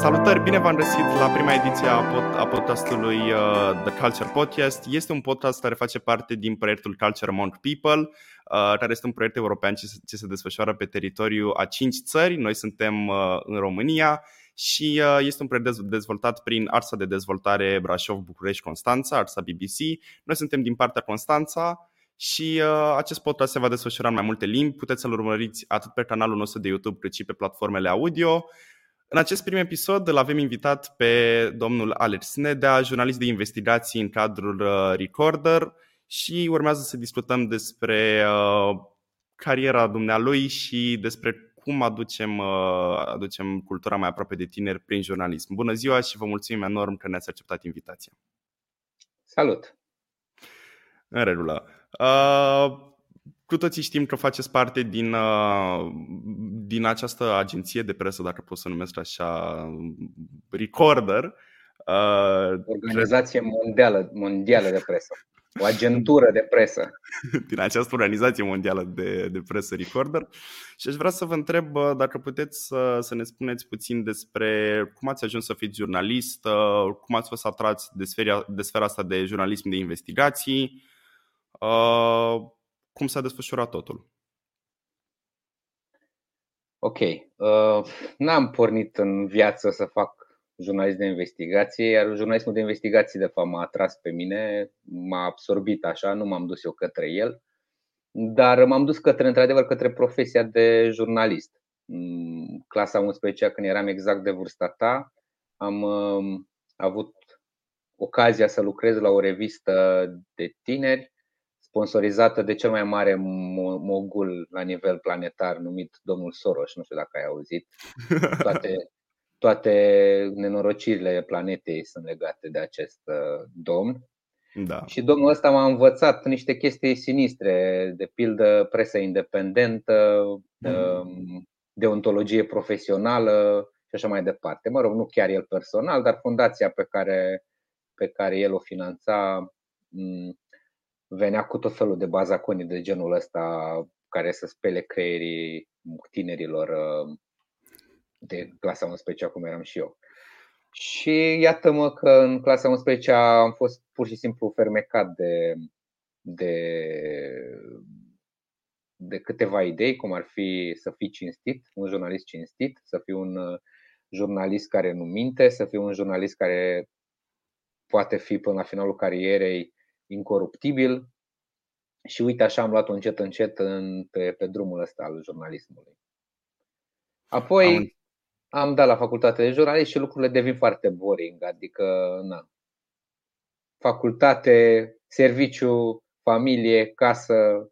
Salutări, bine v-am găsit la prima ediție a podcastului The Culture Podcast. Este un podcast care face parte din proiectul Culture Mount People, care este un proiect european ce se desfășoară pe teritoriul a 5 țări. Noi suntem în România și este un proiect dezvoltat prin Arsa de Dezvoltare Brașov-București-Constanța, Arsa BBC. Noi suntem din partea Constanța. Și acest podcast se va desfășura în mai multe limbi. Puteți să-l urmăriți atât pe canalul nostru de YouTube, cât și pe platformele audio. În acest prim episod îl avem invitat pe domnul Alex Nedea, jurnalist de investigații în cadrul Recorder, și urmează să discutăm despre cariera dumnealui și despre cum aducem cultura mai aproape de tineri prin jurnalism. Bună ziua și vă mulțumim enorm că ne-ați acceptat invitația. Salut! În regulă. Cu toții știm că faceți parte din această agenție de presă, dacă pot să numesc așa, Recorder. Organizație mondială de presă. O agentură de presă. Din această organizație mondială de presă, Recorder. Și aș vrea să vă întreb dacă puteți să ne spuneți puțin despre cum ați ajuns să fiți jurnalist, cum ați fost atrați de sfera asta de jurnalism de investigații. Cum s-a desfășurat totul? Ok. N-am pornit în viață să fac jurnalism de investigație, iar jurnalismul de investigații de fapt m-a atras pe mine, m-a absorbit așa, nu m-am dus eu către el, dar m-am dus într-adevăr către profesia de jurnalist. Clasa 11-a, când eram exact de vârsta ta, am avut ocazia să lucrez la o revistă de tineri sponsorizată de cel mai mare mogul la nivel planetar numit domnul Soroș, nu știu dacă ai auzit. Toate nenorocirile planetei sunt legate de acest domn. Da. Și domnul ăsta m-a învățat niște chestii sinistre, de pildă presă independentă, deontologie profesională și așa mai departe. Mă rog, nu chiar el personal, dar fundația pe care el o finanța venea cu tot felul de bazaconii de genul ăsta care să spele creierii tinerilor de clasa 11-a, cum eram și eu. Și iată-mă că în clasa 11-a am fost pur și simplu fermecat de câteva idei, cum ar fi să fii cinstit, un jurnalist cinstit, să fii un jurnalist care nu minte, să fii un jurnalist care poate fi până la finalul carierei incoruptibil. Și uite așa am luat-o încet pe drumul ăsta al jurnalismului. Apoi am dat la facultate de jurnalism și lucrurile devin foarte boring. Adică facultate, serviciu, familie, casă,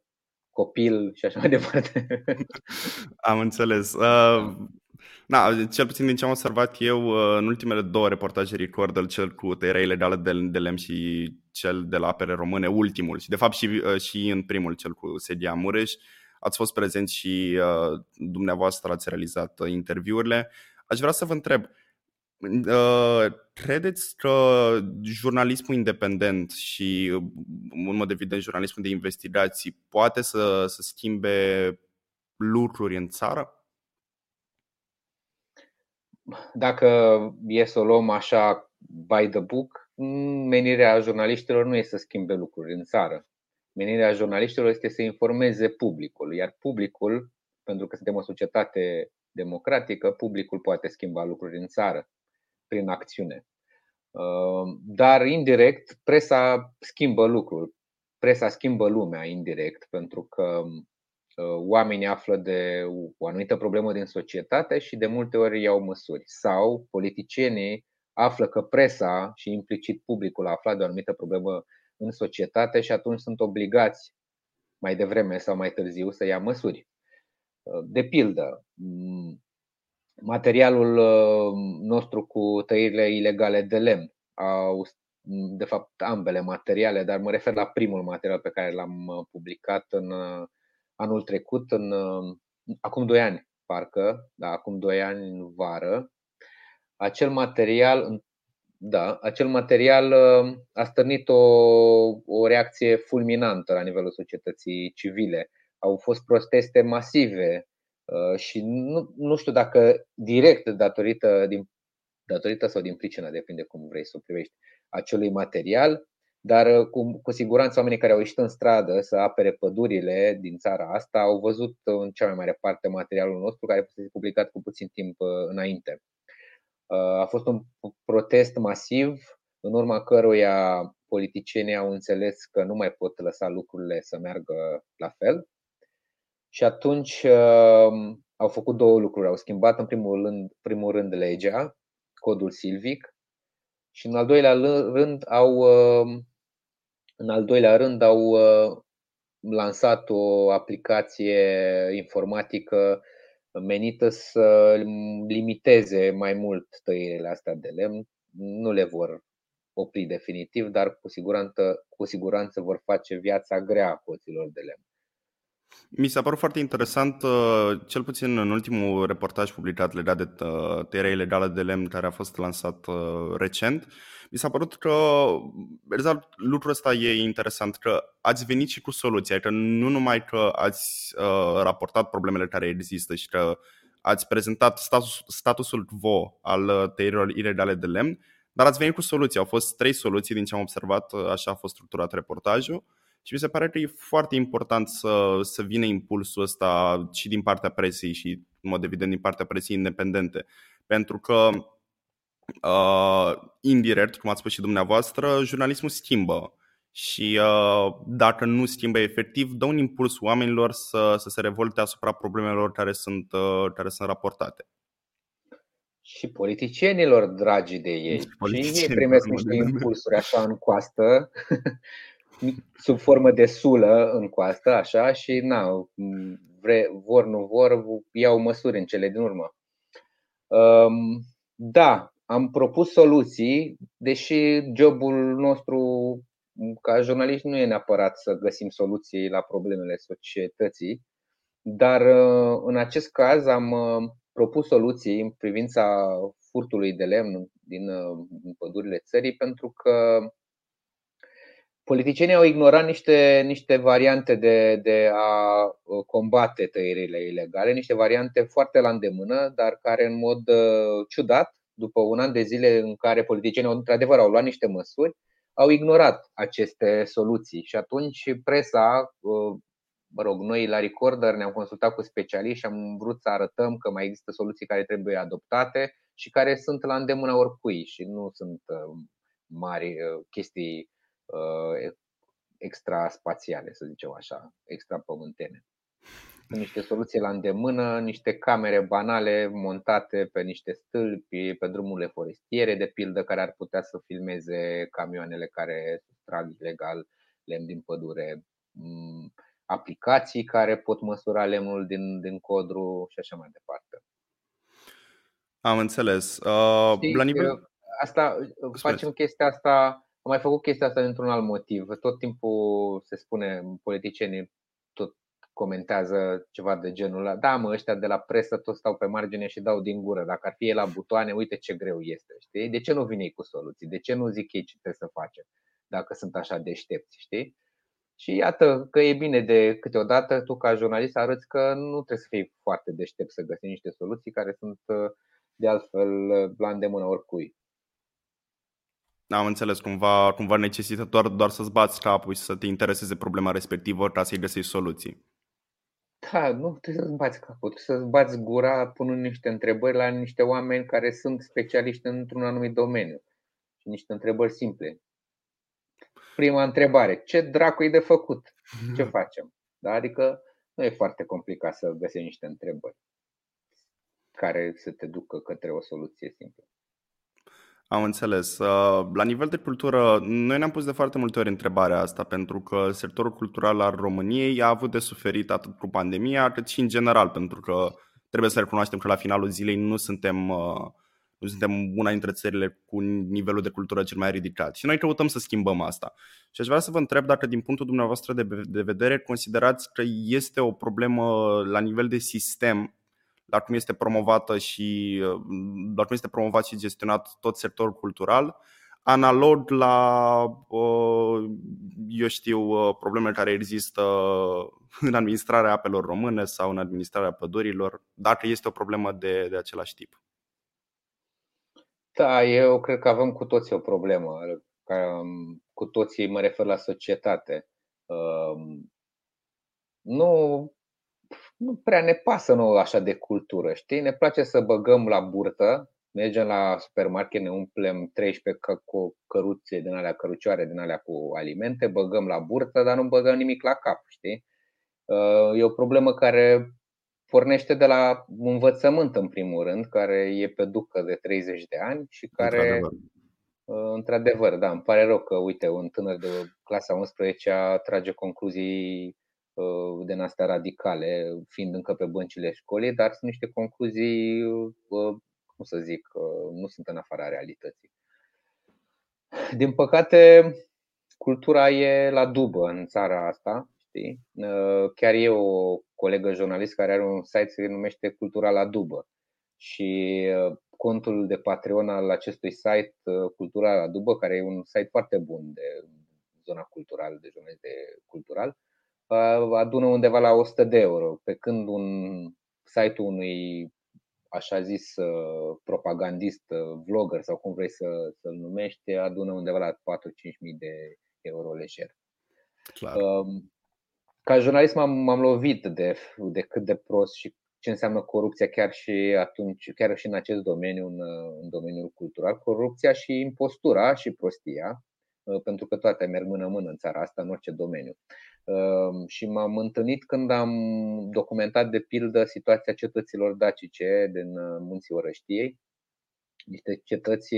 copil și așa mai departe. Am înțeles. Cel puțin din ce am observat eu, în ultimele două reportaje Recorder, cel cu tăierea ilegală de lemn și cel de la Apere Române, ultimul, și de fapt și în primul, cel cu sedia Mureș, ați fost prezenți și dumneavoastră ați realizat interviurile. Aș vrea să vă întreb, credeți că jurnalismul independent și, în mod evident, jurnalismul de investigații poate să schimbe lucruri în țară? Dacă e să o luăm așa by the book, menirea jurnaliștilor nu este să schimbe lucruri în țară. Menirea jurnaliștilor este să informeze publicul, iar publicul, pentru că suntem o societate democratică, publicul poate schimba lucruri în țară prin acțiune. Dar indirect presa schimbă lucruri, presa schimbă lumea indirect, pentru că oamenii află de o anumită problemă din societate și de multe ori iau măsuri. Sau politicienii află că presa și implicit publicul a aflat de o anumită problemă în societate și atunci sunt obligați mai devreme sau mai târziu să ia măsuri. De pildă, materialul nostru cu tăierile ilegale de lemn, de fapt ambele materiale, dar mă refer la primul material pe care l-am publicat în anul trecut, acum 2 ani, parcă, da, acum 2 ani în vară, acel material a stârnit o reacție fulminantă la nivelul societății civile. Au fost proteste masive și nu știu dacă direct datorită din datorită sau din pricină, depinde cum vrei să o privești, acelui material. Dar cu siguranță oamenii care au ieșit în stradă să apere pădurile din țara asta au văzut în cea mai mare parte materialul nostru, care a fost publicat cu puțin timp înainte. A fost un protest masiv, în urma căruia politicienii au înțeles că nu mai pot lăsa lucrurile să meargă la fel. Și atunci au făcut două lucruri. Au schimbat în primul rând legea, codul silvic, și în al doilea rând au lansat o aplicație informatică menită să limiteze mai mult tăierile astea de lemn. Nu le vor opri definitiv, dar cu siguranță vor face viața grea a hoților de lemn. Mi s-a părut foarte interesant, cel puțin în ultimul reportaj publicat legat de tăierea ilegală de lemn care a fost lansat recent, mi s-a părut că exact lucrul ăsta e interesant, că ați venit și cu soluții, adică nu numai că ați raportat problemele care există și că ați prezentat statusul quo al tăierilor ilegale de lemn, dar ați venit cu soluții. Au fost 3 soluții din ce am observat, așa a fost structurat reportajul. Și mi se pare că e foarte important să vină impulsul ăsta și din partea presei și, în mod evident, din partea presei independente. Pentru că, indirect, cum ați spus și dumneavoastră, jurnalismul schimbă. Și dacă nu schimbă efectiv, dă un impuls oamenilor să se revolte asupra problemelor care sunt raportate. Și politicienilor dragi de ei. Și ei primesc niște impulsuri așa în coastă, sub formă de sulă în coastă, așa, și na, vor, nu vor, iau măsuri în cele din urmă. Da, am propus soluții, deși jobul nostru ca jurnaliști nu e neapărat să găsim soluții la problemele societății, dar în acest caz am propus soluții în privința furtului de lemn din pădurile țării, pentru că politicienii au ignorat niște variante de a combate tăierile ilegale, niște variante foarte la îndemână, dar care în mod ciudat, după un an de zile în care politicienii într-adevăr au luat niște măsuri, au ignorat aceste soluții. Și atunci presa, noi la Recorder ne-am consultat cu specialiști și am vrut să arătăm că mai există soluții care trebuie adoptate și care sunt la îndemâna oricui și nu sunt mari chestii extraspațiale, să zicem așa, extrapământene. Niște soluții la îndemână, niște camere banale montate pe niște stâlpi, pe drumurile forestiere, de pildă, care ar putea să filmeze camioanele care trag ilegal lemn din pădure, aplicații care pot măsura lemnul din codru și așa mai departe. Am înțeles. Facem chestia asta. Am mai făcut chestia asta dintr-un alt motiv. Tot timpul se spune, politicienii tot comentează ceva de genul ăla. Da, mă, ăștia de la presă tot stau pe margine și dau din gură. Dacă ar fi ei la butoane, uite ce greu este, știi? De ce nu vin ei cu soluții? De ce nu zic ei ce trebuie să facem? Dacă sunt așa deștepți, știi? Și iată că e bine de câteodată tu ca jurnalist arăți că nu trebuie să fii foarte deștept să găsești niște soluții care sunt de altfel la îndemână oricui. Am înțeles, cumva necesită doar să-ți bați capul și să te intereseze problema respectivă ca să-i găsești soluții. Da, nu trebuie să-ți bați capul, trebuie să-ți bați gura punând niște întrebări la niște oameni care sunt specialiști într-un anumit domeniu. Și niște întrebări simple. Prima întrebare, ce dracu e de făcut? Ce facem? Da? Adică nu e foarte complicat să găsești niște întrebări care să te ducă către o soluție simplă. Am înțeles. La nivel de cultură, noi ne-am pus de foarte multe ori întrebarea asta, pentru că sectorul cultural al României a avut de suferit atât cu pandemia, cât și în general, pentru că trebuie să recunoaștem că la finalul zilei nu suntem una dintre țările cu nivelul de cultură cel mai ridicat. Și noi căutăm să schimbăm asta. Și aș vrea să vă întreb dacă din punctul dumneavoastră de vedere considerați că este o problemă la nivel de sistem, la cum este promovată și la cum este promovat și gestionat tot sectorul cultural, analog la, eu știu, problemele care există în administrarea apelor române sau în administrarea pădurilor, dacă este o problemă de același tip. Da, eu cred că avem cu toții o problemă. Cu toții, mă refer la societate. Nu prea ne pasă nouă așa de cultură, știi? Ne place să băgăm la burtă, mergem la supermarket, ne umplem 13 căruțe din alea, cărucioare din alea cu alimente, băgăm la burtă, dar nu băgăm nimic la cap, știi? E o problemă care pornește de la învățământ, în primul rând, care e pe ducă de 30 de ani și care, într-adevăr, da, îmi pare rău că, uite, un tânăr de clasa 11-a trage concluzii din astea radicale, fiind încă pe băncile școlii, dar sunt niște concluzii, cum să zic, nu sunt în afara realității. Din păcate, cultura e la dubă în țara asta. Chiar e o colegă jurnalist care are un site care se numește Cultura la Dubă și contul de Patreon al acestui site, Cultura la Dubă, care e un site foarte bun de zona culturală, de jurnalist de cultural, adună undeva la 100 de euro, pe când un site-ul unui așa zis propagandist, vlogger sau cum vrei să-l numești, adună undeva la 4-5.000 de euro lejer. Clar. Ca jurnalist m-am lovit de cât de prost și ce înseamnă corupția chiar și în acest domeniu, în domeniul cultural, corupția și impostura și prostia, pentru că toate merg mână-mână în țara asta, în orice domeniu. Și m-am întâlnit când am documentat, de pildă, situația cetăților dacice din Munții Orăștiei, niște cetăți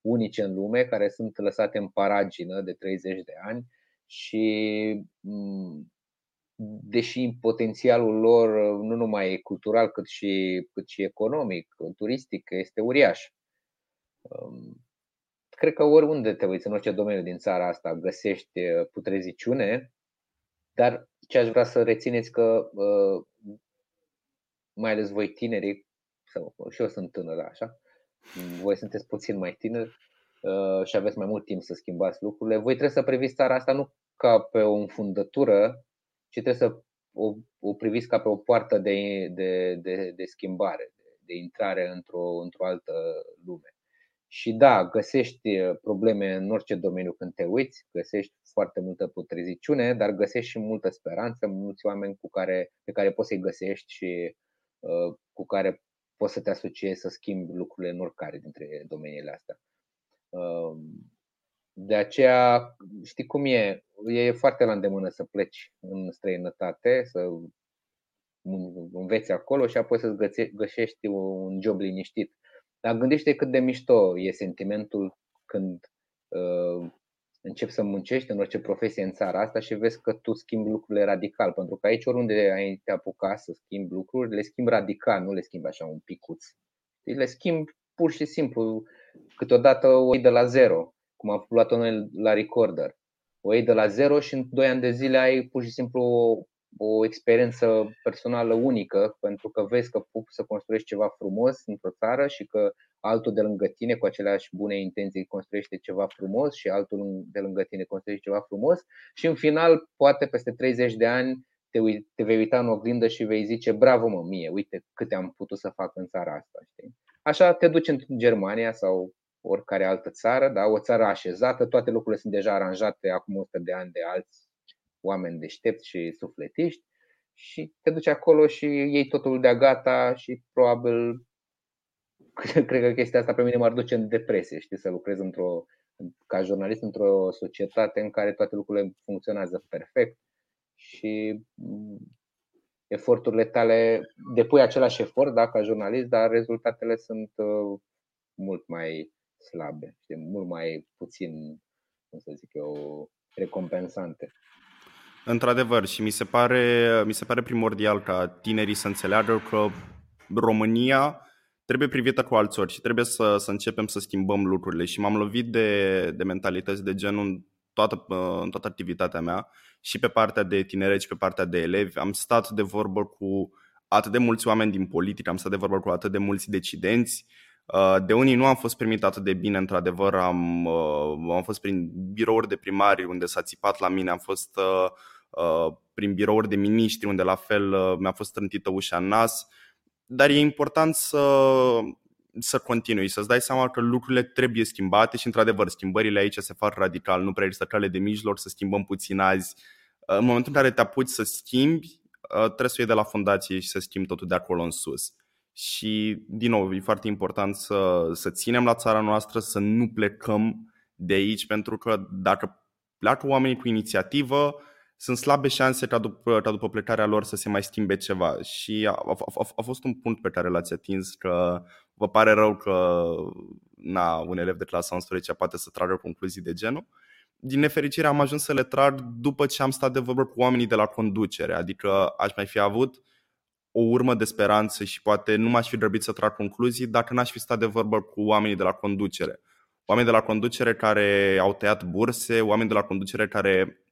unice în lume care sunt lăsate în paragină de 30 de ani și deși potențialul lor, nu numai cultural, cât și economic, turistic, este uriaș. Cred că oriunde te uiți, în orice domeniu din țara asta, găsești putreziciune, dar ce aș vrea să rețineți că, mai ales voi tinerii, și eu sunt tânăr, așa, voi sunteți puțin mai tineri și aveți mai mult timp să schimbați lucrurile, voi trebuie să priviți țara asta nu ca pe o înfundătură, ci trebuie să o priviți ca pe o poartă de schimbare, de intrare într-o altă lume. Și da, găsești probleme în orice domeniu când te uiți, găsești foarte multă putreziciune, dar găsești și multă speranță, mulți oameni pe care poți să-i găsești și cu care poți să te asociezi să schimbi lucrurile în oricare dintre domeniile astea. De aceea, știi cum e? E foarte la îndemână să pleci în străinătate, să înveți acolo și apoi să-ți găsești un job liniștit. Dar gândește cât de mișto e sentimentul când începi să muncești în orice profesie în țara asta și vezi că tu schimbi lucrurile radical. Pentru că aici oriunde ai te apuca să schimbi lucruri, le schimbi radical, nu le schimbi așa un picuț. Le schimbi pur și simplu, câteodată o iei de la zero, cum am luat-o noi la Recorder. O iei de la zero și în 2 ani de zile ai pur și simplu o experiență personală unică, pentru că vezi că poți să construiești ceva frumos într-o țară și că altul de lângă tine cu aceleași bune intenții construiește ceva frumos și altul de lângă tine construiește ceva frumos și în final, poate peste 30 de ani te vei uita în oglindă și vei zice: bravo mă mie, uite câte am putut să fac în țara asta, știi? Așa te duci în Germania sau oricare altă țară, da? O țară așezată, toate lucrurile sunt deja aranjate acum 100 de ani de alți oameni deștepți și sufletiști și te duci acolo și iei totul de-a gata și probabil, cred că chestia asta pe mine m-ar duce în depresie, știi, să lucrez ca jurnalist într-o societate în care toate lucrurile funcționează perfect și eforturile tale, depui același efort, da, ca jurnalist, dar rezultatele sunt mult mai slabe, știi, mult mai puțin, cum să zic eu, recompensante. Într-adevăr, și mi se pare primordial ca tinerii să înțeleagă că România trebuie privită cu alți ori și trebuie să începem să schimbăm lucrurile. Și m-am lovit de mentalități de genul în toată activitatea mea, și pe partea de tineret și pe partea de elevi. Am stat de vorbă cu atât de mulți oameni din politică, am stat de vorbă cu atât de mulți decidenți. De unii nu am fost primit atât de bine, într-adevăr, am fost prin birouri de primari unde s-a țipat la mine, am fost prin birouri de miniștri unde la fel mi-a fost trântită ușa în nas. Dar e important să să continui, să-ți dai seama că lucrurile trebuie schimbate și într-adevăr schimbările aici se fac radical, nu prea există cale de mijloc să schimbăm puțin azi. În momentul în care te apuci să schimbi, trebuie să iei de la fundație și să schimbi totul de acolo în sus. Și din nou e foarte important să ținem la țara noastră, să nu plecăm de aici, pentru că dacă pleacă oamenii cu inițiativă, sunt slabe șanse ca după plecarea lor să se mai schimbe ceva. Și a fost un punct pe care l-ați atins, că vă pare rău că un elev de clasa 11 poate să tragă concluzii de genul. Din nefericire am ajuns să le trag după ce am stat de vorbă cu oamenii de la conducere. Adică aș mai fi avut o urmă de speranță și poate nu m-aș fi grăbit să trag concluzii dacă n-aș fi stat de vorbă cu oamenii de la conducere. Oameni de la conducere care au tăiat burse, oameni de la conducere care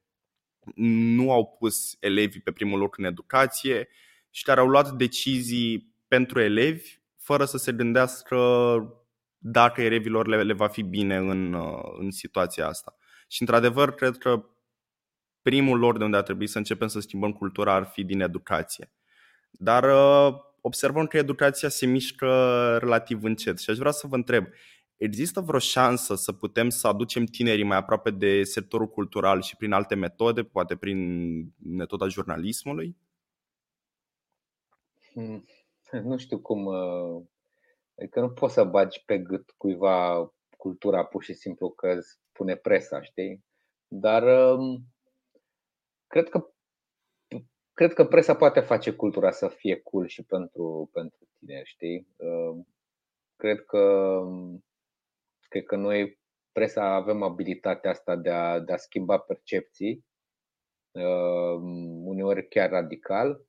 nu au pus elevii pe primul loc în educație și care au luat decizii pentru elevi fără să se gândească dacă elevilor le va fi bine în situația asta. Și într-adevăr cred că primul loc de unde ar trebui să începem să schimbăm cultura ar fi din educație. Dar observăm că educația se mișcă relativ încet și aș vrea să vă întreb: există vreo șansă să putem să aducem tinerii mai aproape de sectorul cultural și prin alte metode, poate prin metoda jurnalismului? Nu știu cum, adică nu poți să bagi pe gât cuiva cultura pur și simplu că îți pune presa, știi? Dar cred că presa poate face cultura să fie cool și pentru tineri, știi? Cred că noi, presa, avem abilitatea asta de a schimba percepții, uneori chiar radical.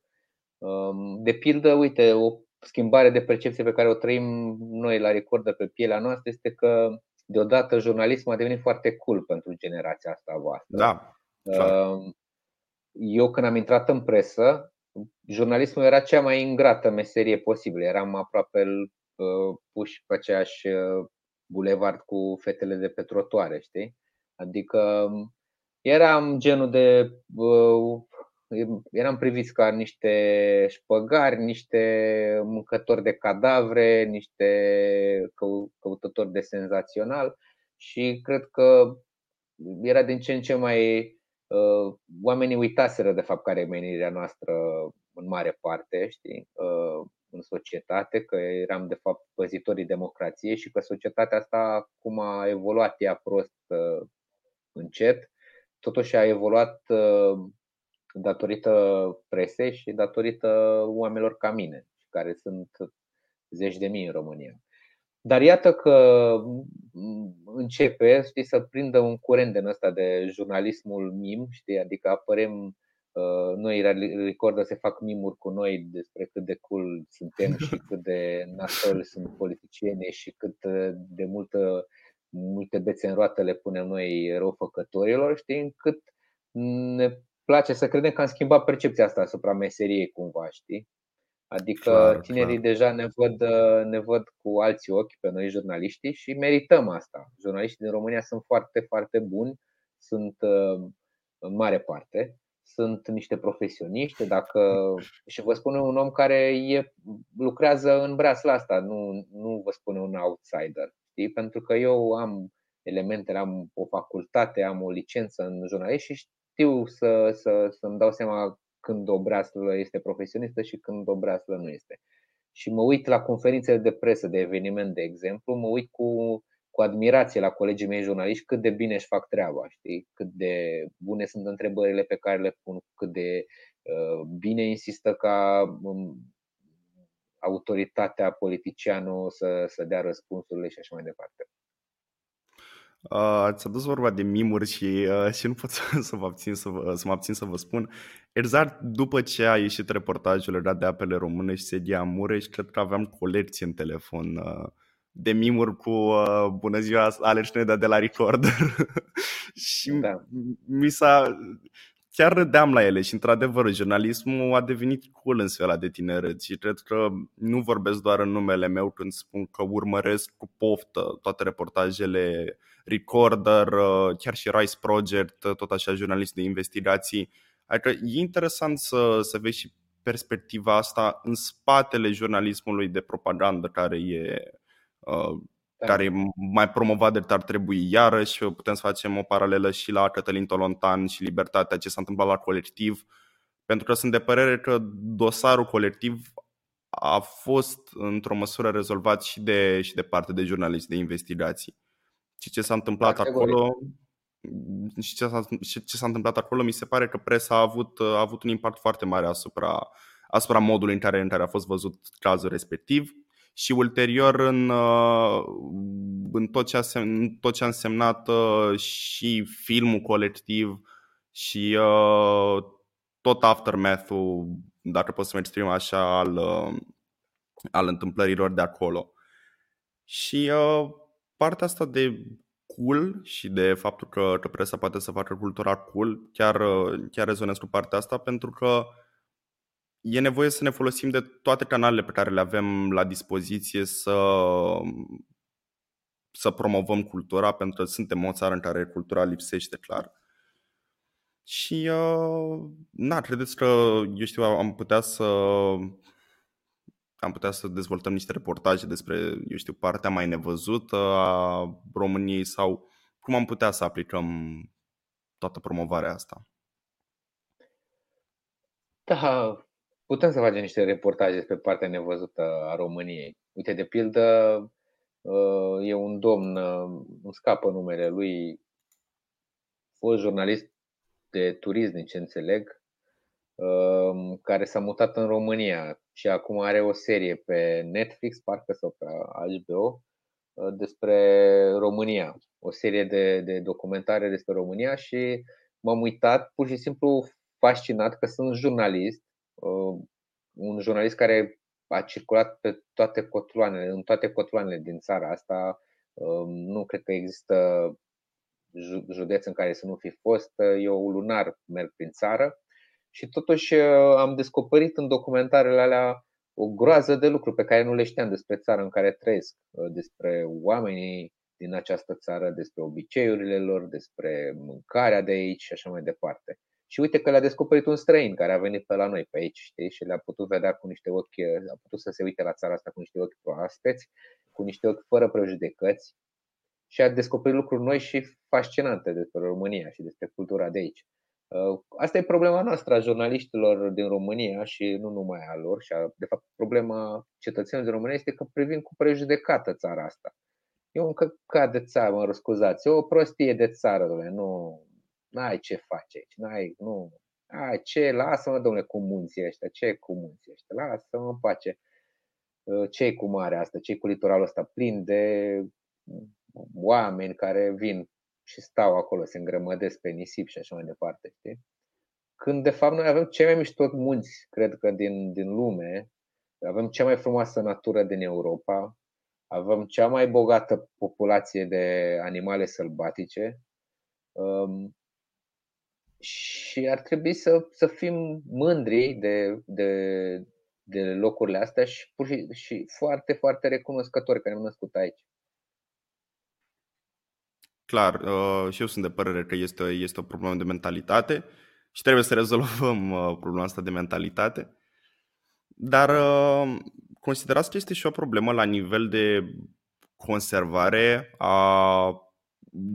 De pildă, uite, o schimbare de percepție pe care o trăim noi la Recorder pe pielea noastră este că deodată jurnalismul a devenit foarte cool pentru generația asta voastră. Da, clar. Eu când am intrat în presă, jurnalismul era cea mai ingrată meserie posibilă. Eram aproape puși pe aceeași bulevard cu fetele de pe trotuare, știi? Adică eram genul de eram priviți ca niște șpăgari, niște mâncători de cadavre, niște căutători de senzațional. Și cred că era din ce în ce mai oamenii uitaseră de fapt care e menirea noastră în mare parte, știi? În societate, că eram de fapt păzitorii democrației și că societatea asta, cum a evoluat ea prost încet, totuși a evoluat datorită presei și datorită oamenilor ca mine, care sunt zeci de mii în România. Dar iată că începe, știi, să prindă un curent din ăsta de jurnalismul meme, știi, adică apărem noi, Recorder, se fac mimuri cu noi despre cât de cool suntem și cât de nasol sunt politicienii și cât de multe bețe în roată le punem noi răufăcătorilor, știi, încât ne place să credem că am schimbat percepția asta asupra meseriei cumva, știi? Adică clar, tinerii deja ne văd cu alți ochi pe noi jurnaliștii și merităm asta. Jurnaliștii din România sunt foarte, foarte buni, sunt în mare parte. Sunt niște profesioniști, dacă și vă spune un om care lucrează în breasla asta, nu vă spune un outsider, știi? Pentru că eu am elementele, am o facultate, am o licență în jurnalism și știu să-mi dau seama când o breaslă este profesionistă și când o breaslă nu este. Și mă uit la conferințele de presă, de eveniment, de exemplu, mă uit cu admirație la colegii mei jurnaliști cât de bine își fac treaba, știi? Cât de bune sunt întrebările pe care le pun, cât de bine insistă ca autoritatea politiciană să dea răspunsurile și așa mai departe. Ați adus vorba de mimuri și nu pot să mă abțin să vă spun. Exact după ce a ieșit reportajul legat de apele române și sedia Mureș, cred că aveam colecții în telefon de mimuri cu bună ziua Alex Nedea de la Recorder. Și da, chiar râdeam la ele și într-adevăr jurnalismul a devenit cool în sfera de tineret și cred că nu vorbesc doar în numele meu când spun că urmăresc cu poftă toate reportajele Recorder, chiar și Rise Project, tot așa jurnalist de investigații. Adică e interesant să vezi și perspectiva asta în spatele jurnalismului de propagandă care e care e mai promovat, de ar trebui iarăși. Putem să facem o paralelă și la Cătălin Tolontan și Libertatea, ce s-a întâmplat la Colectiv, pentru că sunt de părere că dosarul Colectiv a fost într-o măsură rezolvat și de parte de jurnaliști, de investigații. Și ce s-a întâmplat acolo mi se pare că presa a avut un impact foarte mare asupra modului în care a fost văzut cazul respectiv și ulterior în tot ce a însemnat și filmul Colectiv și tot aftermath-ul, dacă pot să mă exprim așa, al întâmplărilor de acolo. Și partea asta de cool și de faptul că presa poate să facă cultura cool, chiar rezonez cu partea asta, pentru că e nevoie să ne folosim de toate canalele pe care le avem la dispoziție să promovăm cultura, pentru că suntem o țară în care cultura lipsește clar. Și credeți că, am putea să dezvoltăm niște reportaje despre, partea mai nevăzută a României sau cum am putea să aplicăm toată promovarea asta? Da, putem să facem niște reportaje despre partea nevăzută a României. Uite, de pildă, e un domn, îmi scapă numele lui, fost jurnalist de turism, nici înțeleg, care s-a mutat în România și acum are o serie pe Netflix, parcă, sau pe HBO, despre România. O serie de documentare despre România și m-am uitat pur și simplu fascinat că sunt jurnalist, un jurnalist care a circulat pe toate cotloanele, în toate cotloanele din țara asta. Nu cred că există județ în care să nu fi fost. Eu lunar merg prin țară și totuși am descoperit în documentarele alea o groază de lucruri pe care nu le știam despre țara în care trăiesc, despre oamenii din această țară, despre obiceiurile lor, despre mâncarea de aici și așa mai departe. Și uite că le-a descoperit un străin care a venit pe la noi pe aici, știi? Și le-a putut vedea cu niște ochi, a putut să se uite la țara asta cu niște ochi proaspeți, cu niște ochi fără prejudecăți și a descoperit lucruri noi și fascinante despre România și despre cultura de aici. Asta e problema noastră a jurnaliștilor din România și nu numai a lor, și de fapt problema cetățenilor din România este că privim cu prejudecată țara asta. E un căcat de țară, mă scuzați, e o prostie de țară, dom'le, nu... N-ai ce faci aici, lasă-mă, domnule, cu munții ăștia, ce cu munții ăștia, lasă-mă în pace. Ce-i cu marea asta, ce-i cu litoralul ăsta plin de oameni care vin și stau acolo, se îngrămădesc pe nisip și așa mai departe, știi? Când de fapt noi avem cei mai mișto munți, cred că din lume, avem cea mai frumoasă natură din Europa, avem cea mai bogată populație de animale sălbatice. Și ar trebui să fim mândri de locurile astea și foarte, foarte recunoscători că ne-am născut aici. Clar, și eu sunt de părere că este o problemă de mentalitate și trebuie să rezolvăm problema asta de mentalitate. Dar considerați că este și o problemă la nivel de conservare a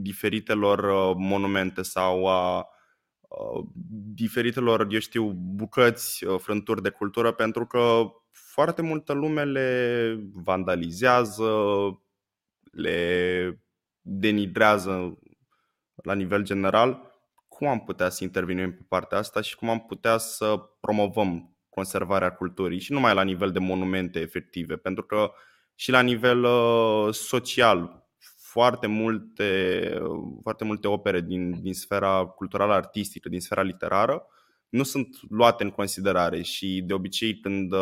diferitelor monumente sau a diferitelor, bucăți, frânturi de cultură, pentru că foarte multă lume le vandalizează, le denigrează la nivel general. Cum am putea să intervenim pe partea asta și cum am putea să promovăm conservarea culturii și numai la nivel de monumente efective, pentru că și la nivel social foarte multe opere din sfera culturală artistică, din sfera literară, nu sunt luate în considerare și de obicei când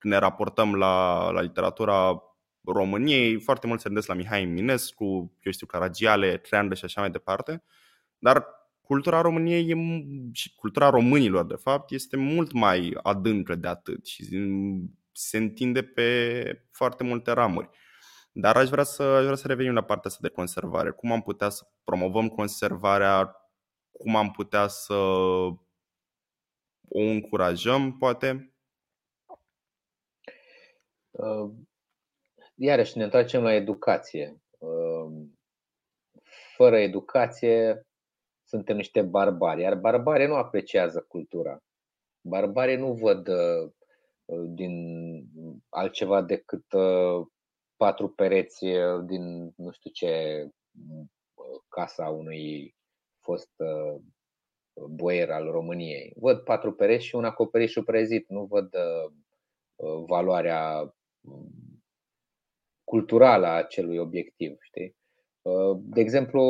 ne raportăm la literatura României, foarte mult se gândesc la Mihai Eminescu, Caragiale, Creangă și așa mai departe, dar cultura României și cultura românilor de fapt este mult mai adâncă de atât și se întinde pe foarte multe ramuri. Dar aș vrea să revenim la partea asta de conservare. Cum am putea să promovăm conservarea? Cum am putea să o încurajăm, poate? iarăși ne întoarcem la educație. Fără educație suntem niște barbari, iar barbarii nu apreciază cultura. Barbarii nu văd din altceva decât patru pereți din nu știu ce casa unui fost boier al României. Văd patru pereți și un acoperiș uprezit, nu văd valoarea culturală a acelui obiectiv, știi? De exemplu,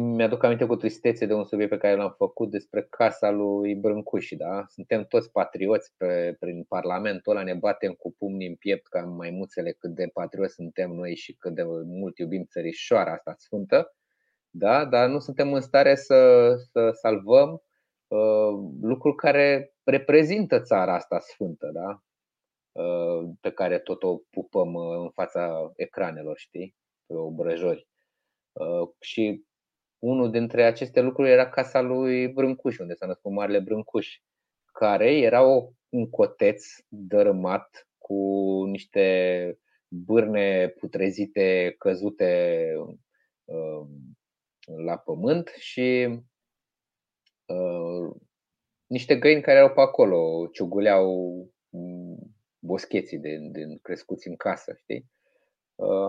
mi-aduc aminte cu tristețe de un subiect pe care l-am făcut despre casa lui Brâncuși, da? Suntem toți patrioți prin parlamentul ăla, ne batem cu pumnii în piept ca maimuțele cât de patrioți suntem noi și cât de mult iubim țărișoara asta sfântă, da? Dar nu suntem în stare să salvăm lucruri care reprezintă țara asta sfântă, da? Pe care tot o pupăm în fața ecranelor, știi? Pe obrăjori. Și unul dintre aceste lucruri era casa lui Brâncuși, unde s-a născut Marele Brâncuși, care era un coteț dărâmat cu niște bârne putrezite căzute la pământ și niște găini care erau pe acolo, ciuguleau boscheții din crescuți în casă, știi?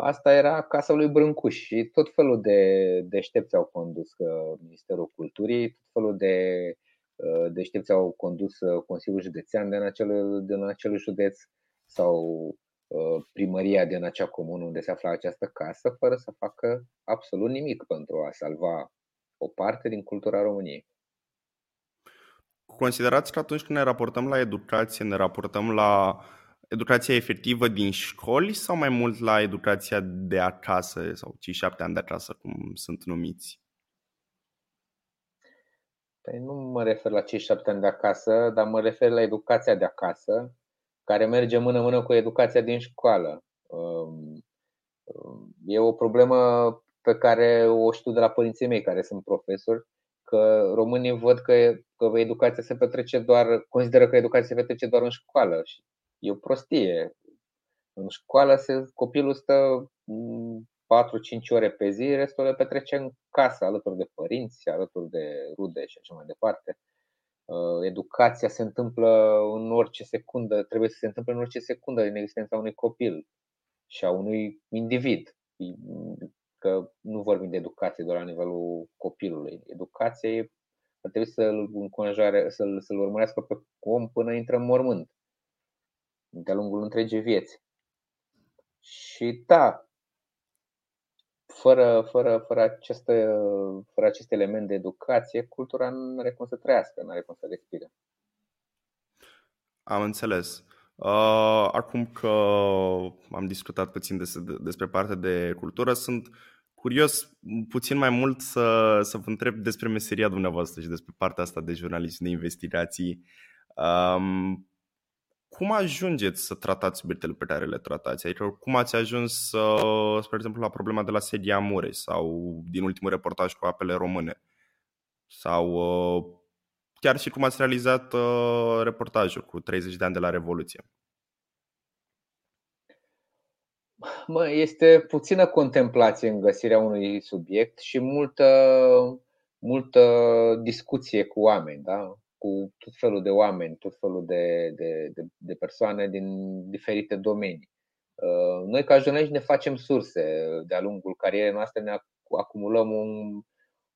Asta era casa lui Brâncuși și tot felul de deștepți au condus Ministerul Culturii, tot felul de deștepți au condus Consiliul Județean din acel județ sau primăria din acea comună unde se afla această casă, fără să facă absolut nimic pentru a salva o parte din cultura României. Considerați că atunci când ne raportăm la educație, ne raportăm la educația efectivă din școli sau mai mult la educația de acasă sau cei 7 ani de acasă, cum sunt numiți? Păi nu mă refer la cei 7 ani de acasă, dar mă refer la educația de acasă, care merge mână-mână cu educația din școală. E o problemă pe care o știu de la părinții mei, care sunt profesori, că românii văd că educația se petrece consideră că educația se petrece doar în școală. E o prostie. În școală copilul stă 4-5 ore pe zi, restul le petrece în casă, alături de părinți, alături de rude și așa mai departe. Educația se întâmplă în orice secundă, trebuie să se întâmple în orice secundă din existența unui copil și a unui individ. Că nu vorbim de educație doar la nivelul copilului. Educație ar trebui să-l urmărească pe om până intră în mormânt, de-a lungul întregii vieți. Și da, fără acest element de educație, cultura nu are cum să trăiască, nu are cum să respire. Am înțeles. Acum că am discutat puțin despre partea de cultură, sunt curios puțin mai mult să vă întreb despre meseria dumneavoastră și despre partea asta de jurnalism, de investigații. Cum ajungeți să tratați subiectele pe care le tratați? Adică cum ați ajuns, spre exemplu, la problema de la Sedia Mureș sau din ultimul reportaj cu apele române? Sau chiar și cum ați realizat reportajul cu 30 de ani de la Revoluție? Este puțină contemplație în găsirea unui subiect și multă discuție cu oameni, da? Cu tot felul de oameni, tot felul de persoane din diferite domenii. Noi ca jurnaliști ne facem surse de-a lungul carierei noastre, ne acumulăm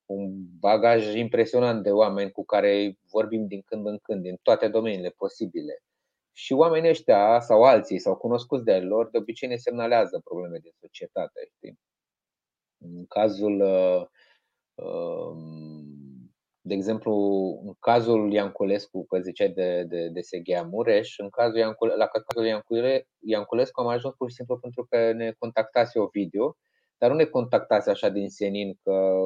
un bagaj impresionant de oameni cu care vorbim din când în când, din toate domeniile posibile. Și oamenii ăștia sau alții sau cunoscuți de-ai lor de obicei ne semnalează probleme de societate, știi? În cazul de exemplu, în cazul Ianculescu, că ziceai de Sedia Mureș, în cazul Ianculescu am ajuns pur și simplu pentru că ne contactase Ovidiu, dar nu ne contactase așa din senin că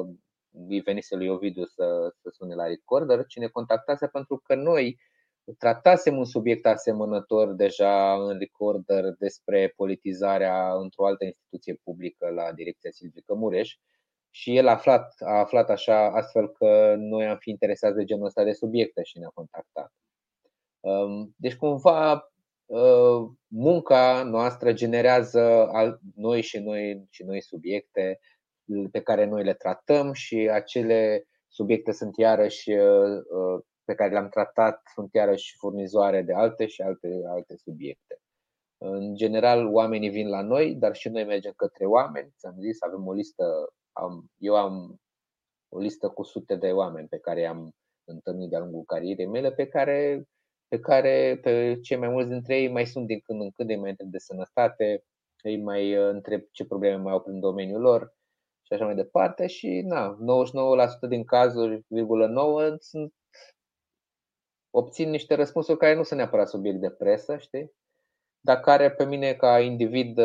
îi venise lui Ovidiu să sune la Recorder, ci ne contactase pentru că noi tratasem un subiect asemănător deja în Recorder despre politizarea într-o altă instituție publică la Direcția Silvică Mureș. Și el a aflat așa, astfel că noi am fi interesați de genul ăsta de subiecte și ne-a contactat. Deci cumva munca noastră generează noi și noi și noi subiecte pe care noi le tratăm și acele subiecte sunt iarăși pe care le-am tratat sunt iarăși furnizoare de alte și alte subiecte. În general, oamenii vin la noi, dar și noi mergem către oameni. Ți-am zis, avem o listă, eu am o listă cu sute de oameni pe care i-am întâlnit de-a lungul carierei mele, pe cei mai mulți dintre ei mai sunt din când în când, îi mai întreb de sănătate, îi mai întreb ce probleme mai au prin domeniul lor și așa mai departe. Și 99% din cazuri, 0,9, obțin niște răspunsuri care nu sunt neapărat subiect de presă, știi? Dar care pe mine ca individ,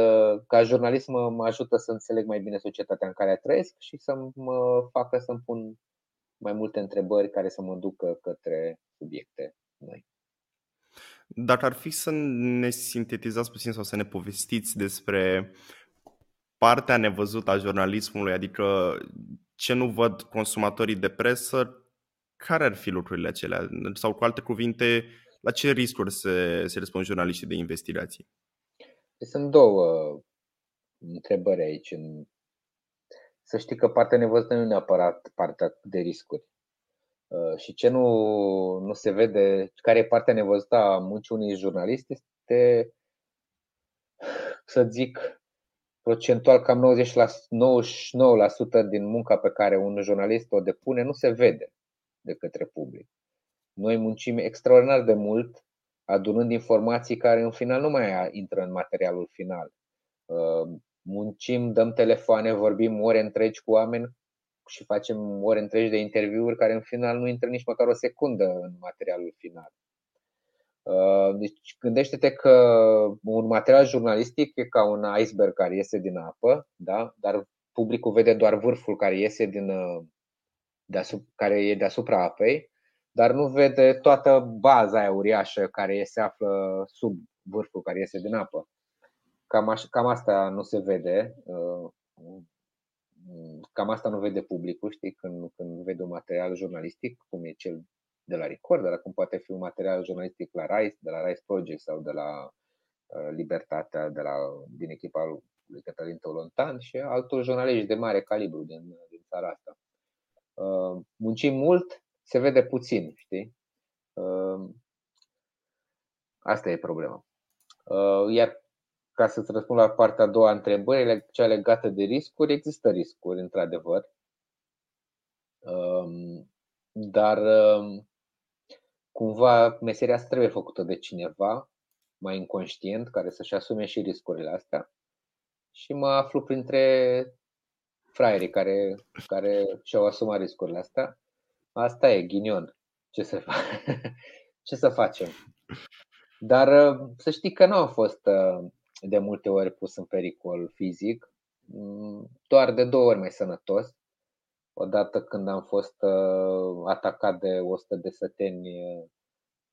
ca jurnalist, mă ajută să înțeleg mai bine societatea în care trăiesc și să mă facă să-mi pun mai multe întrebări care să mă ducă către subiecte noi. Dacă ar fi să ne sintetizați puțin sau să ne povestiți despre partea nevăzută a jurnalismului, adică ce nu văd consumatorii de presă, care ar fi lucrurile acelea? Sau cu alte cuvinte, la ce riscuri se răspund jurnaliștii de investigații? Sunt două întrebări aici. Să știi că partea nevăzută nu e neapărat partea de riscuri. Și ce nu se vede, care e partea nevăzută a muncii unui jurnalist, este, să zic, procentual cam 99% din munca pe care un jurnalist o depune nu se vede de către public. Noi muncim extraordinar de mult adunând informații care în final nu mai intră în materialul final. Muncim, dăm telefoane, vorbim ore întregi cu oameni și facem ore întregi de interviuri care în final nu intră nici măcar o secundă în materialul final. Deci gândește-te că un material jurnalistic e ca un iceberg care iese din apă, da? Dar publicul vede doar vârful care iese care e deasupra apei, dar nu vede toată baza aia uriașă care se află sub vârful care iese din apă. Cam asta nu se vede. Cam asta nu vede publicul, știi, când vede un material jurnalistic, cum e cel de la Recorder, dar cum poate fi un material jurnalistic la Rise, de la Rise Project sau de la Libertatea, din echipa lui Cătălin Tolontan și altor jurnaliști de mare calibru din țara asta. Muncim mult, se vede puțin, știi? Asta e problema. Iar ca să-ți răspund la partea a doua întrebări, cea legată de riscuri, există riscuri, într-adevăr. Dar cumva meseria asta trebuie făcută de cineva mai inconștient, care să-și asume și riscurile astea. Și mă aflu printre fraierii care și-au asumat riscurile astea. Asta e, ghinion. Ce să facem? Dar să știi că nu am fost de multe ori pus în pericol fizic, doar de 2 ori mai sănătos. Odată când am fost atacat de 100 de săteni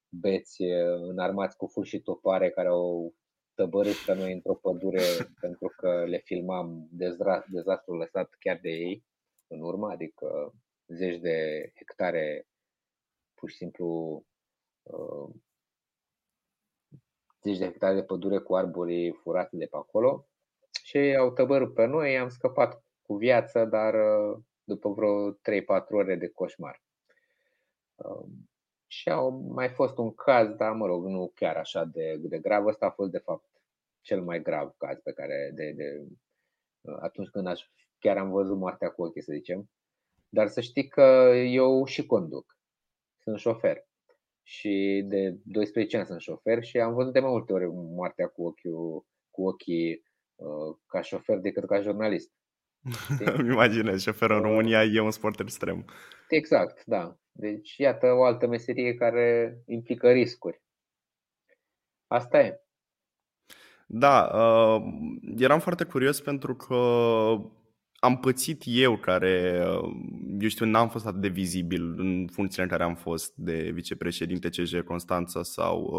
beți înarmați cu furi și topare care au tăbărât pe noi într-o pădure pentru că le filmam dezastrul lăsat chiar de ei în urmă, adică zeci de hectare pur și simplu zeci de hectare de pădure cu arborii furate de pe acolo și au tăbărât pe noi, am scăpat cu viață, dar după vreo 3-4 ore de coșmar. Și au mai fost un caz, dar mă rog, nu chiar așa de grav. Ăsta a fost de fapt cel mai grav caz pe care atunci când chiar am văzut moartea cu ochii, să zicem. Dar să știi că eu și conduc, sunt șofer și de 12 ani sunt șofer și am văzut de mai multe ori moartea cu ochii ca șofer decât ca jurnalist. Îmi imaginez, șoferul în România e un sport extrem. Exact, da. Deci iată o altă meserie care implică riscuri. Asta e. Da, eram foarte curios pentru că am pățit eu care, eu știu, n-am fost atât de vizibil în funcțiile în care am fost de vicepreședinte CJ Constanța sau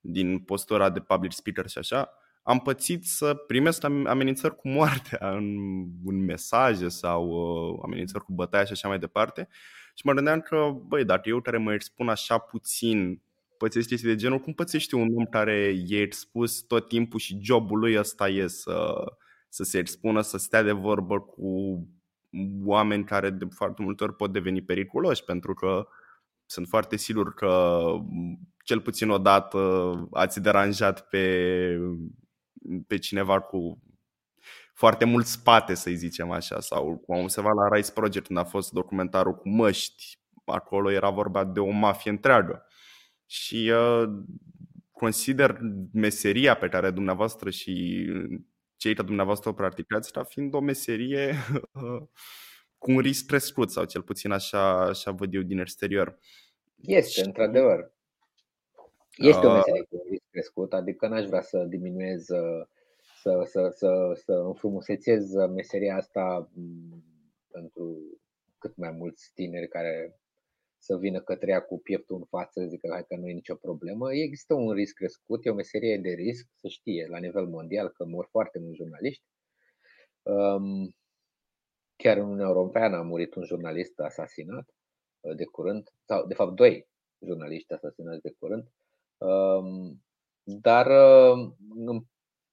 din postura de public speaker și așa. Am pățit să primesc amenințări cu moartea în mesaje sau amenințări cu bătaia și așa mai departe. Și mă gândeam că, băi, dacă eu care mă expun așa puțin pățești chestii de genul, cum pățești un om care e expus tot timpul și jobul lui ăsta e să se expună, să stea de vorbă cu oameni care de foarte multe ori pot deveni periculoși, pentru că sunt foarte sigur că cel puțin odată ați deranjat pe cineva cu foarte mult spate, să-i zicem așa, sau cum am observat la Rise Project când a fost documentarul cu măști, acolo era vorba de o mafie întreagă. Și consider meseria pe care dumneavoastră și cei care dumneavoastră o practicați ca fiind o meserie cu un risc crescut, sau cel puțin așa văd eu din exterior. Este, într-adevăr. Este o meserie cu un risc crescut, adică n-aș vrea să diminuez, să înfrumusețez meseria asta pentru cât mai mulți tineri care să vină către ea cu pieptul în față, zic că nu e nicio problemă. Există un risc crescut, e o meserie de risc, se știe la nivel mondial că mor foarte mulți jurnaliști. Chiar în Uniunea Europeană a murit un jurnalist asasinat de curând, sau de fapt doi jurnaliști asasinați de curând. Dar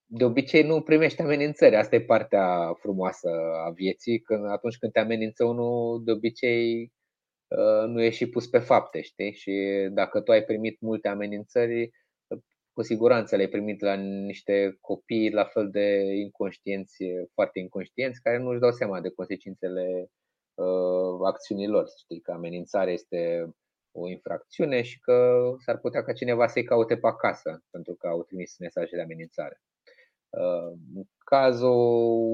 de obicei nu primești amenințări. Asta e partea frumoasă a vieții, că atunci când te amenință unul, de obicei nu e și pus pe fapte, știi? Și dacă tu ai primit multe amenințări, cu siguranță le-ai primit la niște copii la fel de inconștienți, foarte inconștienți, care nu își dau seama de consecințele acțiunilor. Știi că amenințarea este o infracțiune și că s-ar putea ca cineva să-i caute pe acasă pentru că au trimis mesaje de amenințare. În cazul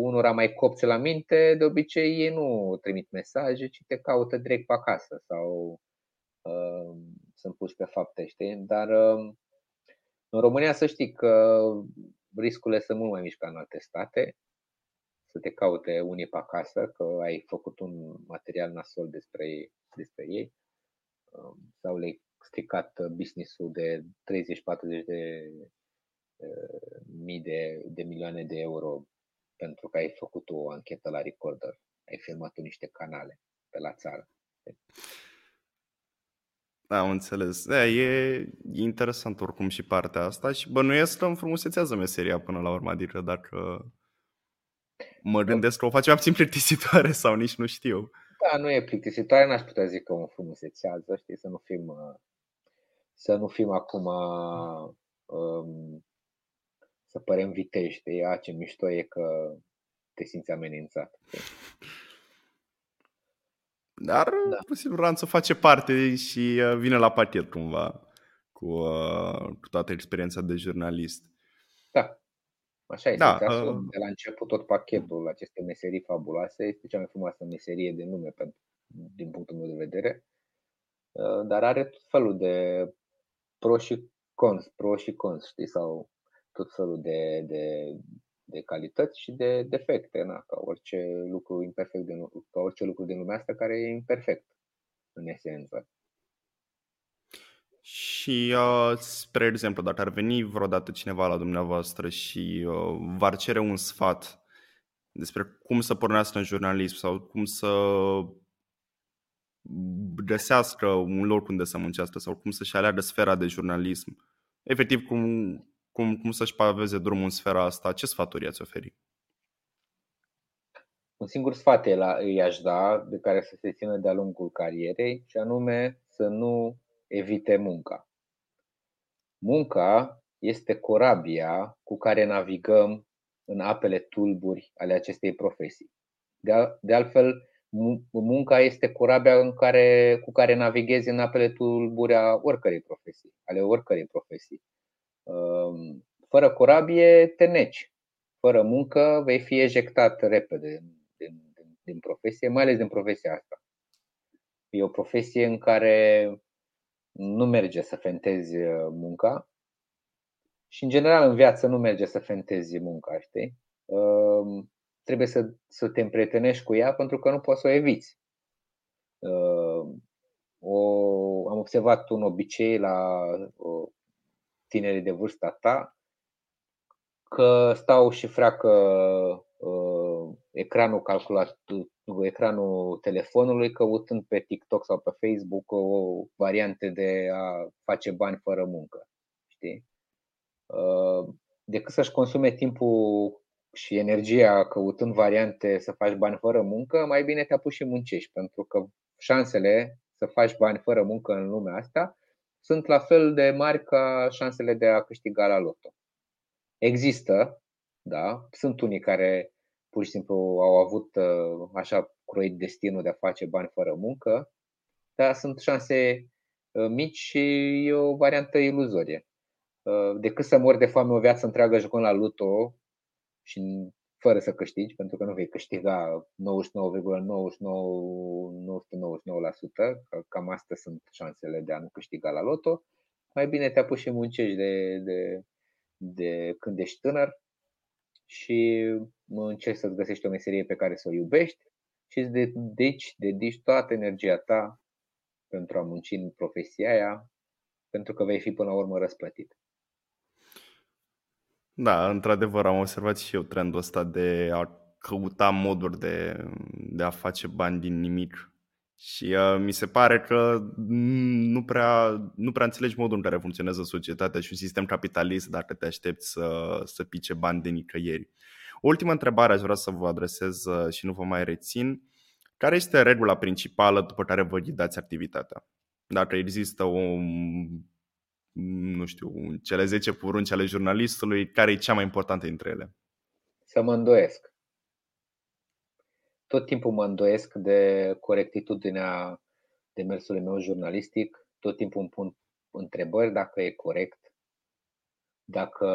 unora mai copți la minte, de obicei ei nu trimit mesaje, ci te caută direct pe acasă sau sunt puși pe fapte, știi? Dar în România să știi că riscurile sunt mult mai mici ca în alte state. Să te caute unii pe acasă, că ai făcut un material nasol despre ei sau le-ai stricat business-ul de 30-40 de mii de milioane de euro pentru că ai făcut o anchetă la Recorder, ai filmat niște canale pe la țară. Da, am înțeles. E interesant oricum și partea asta și bănuiesc că înfrumusețează meseria până la urmă, adică dacă mă gândesc că o facem puțin plictisitoare sau nici nu știu. Da, nu e plictisitoare, n-aș putea zic că o înfrumusețează, știi, să nu fim acum să părem vitești, ia ce mișto e că te simți amenințat. Dar cu siguranță face parte și vine la pachet cumva cu toată experiența de jurnalist. Da, așa este. Da, de la început tot pachetul acestei meserii fabuloase este cea mai frumoasă meserie de lume din punctul meu de vedere, dar are tot felul de pro și cons, știi, sau tot felul de calități și de defecte, ca orice lucru imperfect din lumea asta care e imperfect în esență. Și spre exemplu, dacă ar veni vreodată cineva la dumneavoastră și v-ar cere un sfat despre cum să pornească în jurnalism sau cum să găsească un loc unde să muncească sau cum să-și aleagă sfera de jurnalism, efectiv cum să-și paveze drumul în sfera asta, ce sfaturi i-ați oferi? Un singur sfat îi aș da, de care să se țină de-a lungul carierei, și anume să nu evite munca. Munca este corabia cu care navigăm în apele tulburi ale acestei profesii. De altfel, munca este corabia cu care navighezi în apele tulburi ale oricărei profesii. Fără corabie te neci. Fără muncă vei fi ejectat repede din profesie, mai ales din profesia asta. E o profesie în care nu merge să fentezi munca și în general în viață nu merge să fentezi munca, știi? Trebuie să te împrietenești cu ea pentru că nu poți să o eviți. Am observat un obicei la tinerii de vârsta ta că stau și freacă ecranul telefonului, căutând pe TikTok sau pe Facebook o variante de a face bani fără muncă, știi? Decât să-și consume timpul și energia căutând variante să faci bani fără muncă, mai bine te apuci și muncești, pentru că șansele să faci bani fără muncă în lumea asta sunt la fel de mari ca șansele de a câștiga la loto. Există, da, sunt unii care pur și simplu au avut așa croit destinul de a face bani fără muncă, dar sunt șanse mici și e o variantă iluzorie. Decât să mori de foame o viață întreagă jucând la loto și fără să câștigi, pentru că nu vei câștiga 99,999%, cam astea sunt șansele de a nu câștiga la loto, mai bine te apuci și muncești de când ești tânăr și încerci să-ți găsești o meserie pe care să o iubești și îți dedici toată energia ta pentru a munci în profesia aia, pentru că vei fi până la urmă răsplătit. Da, într-adevăr am observat și eu trendul ăsta de a căuta moduri de a face bani din nimic. Și mi se pare că nu prea înțelegi modul în care funcționează societatea și un sistem capitalist dacă te aștepți să pice bani de nicăieri. O ultimă întrebare aș vrea să vă adresez și nu vă mai rețin. Care este regula principală după care vă ghidați activitatea? Dacă există cele 10 porunci ale jurnalistului, care e cea mai importantă dintre ele? Să mă îndoiesc. Tot timpul mă îndoiesc de corectitudinea demersului meu jurnalistic, tot timpul îmi pun întrebări dacă e corect, dacă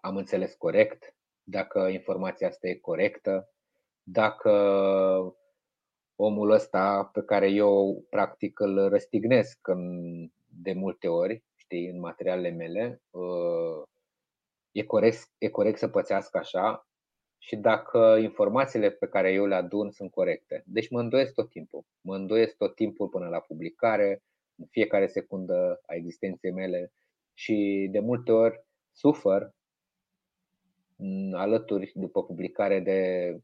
am înțeles corect, dacă informația asta e corectă, dacă omul ăsta pe care eu practic îl răstignesc de multe ori, știi, în materialele mele, e corect să pățească așa. Și dacă informațiile pe care eu le adun sunt corecte. Deci mă îndoiesc tot timpul. Mă îndoiesc tot timpul până la publicare, în fiecare secundă a existenței mele. Și de multe ori sufăr alături, după publicare,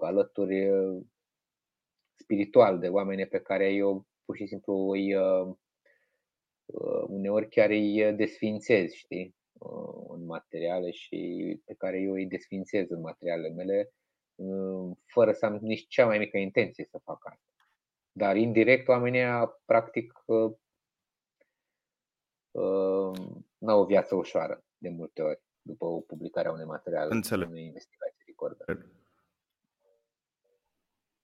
alături spiritual de oameni pe care eu pur și simplu îi uneori chiar îi desfințez, știi? În materiale și pe care eu îi desfințez în materialele mele fără să am nici cea mai mică intenție să fac asta. Dar indirect oamenii practic n-au o viață ușoară de multe ori după publicarea unei materiale, unei investigații Recorder.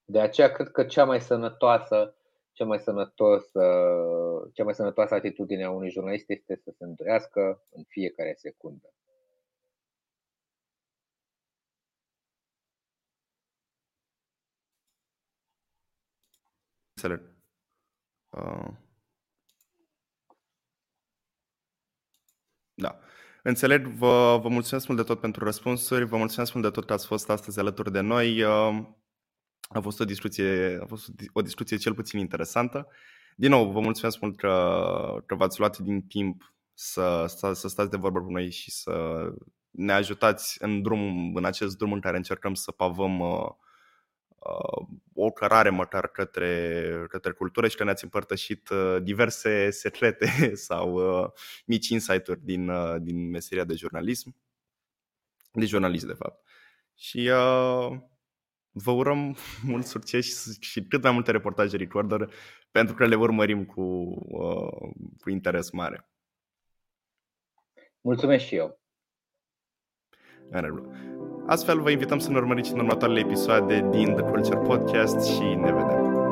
De aceea cred că cea mai sănătoasă atitudine a unui jurnalist este să se îndoiască în fiecare secundă. Înțeleg. Da. Înțeleg, vă mulțumesc mult de tot pentru răspunsuri, vă mulțumesc mult de tot că ați fost astăzi alături de noi. A fost o discuție cel puțin interesantă. Din nou, vă mulțumesc mult că v-ați luat din timp să stați de vorbă cu noi și să ne ajutați în acest drum în care încercăm să pavăm o cărare măcar către cultură și că ne-ați împărtășit diverse secrete sau mici insight-uri din meseria de jurnalism. De jurnalist, de fapt. Și... vă urăm mult succes și cât mai multe reportaje Recorder, pentru că le urmărim cu interes mare. Mulțumesc și eu. Astfel, vă invităm să ne urmăriți în următoarele episoade din The Culture Podcast și ne vedem!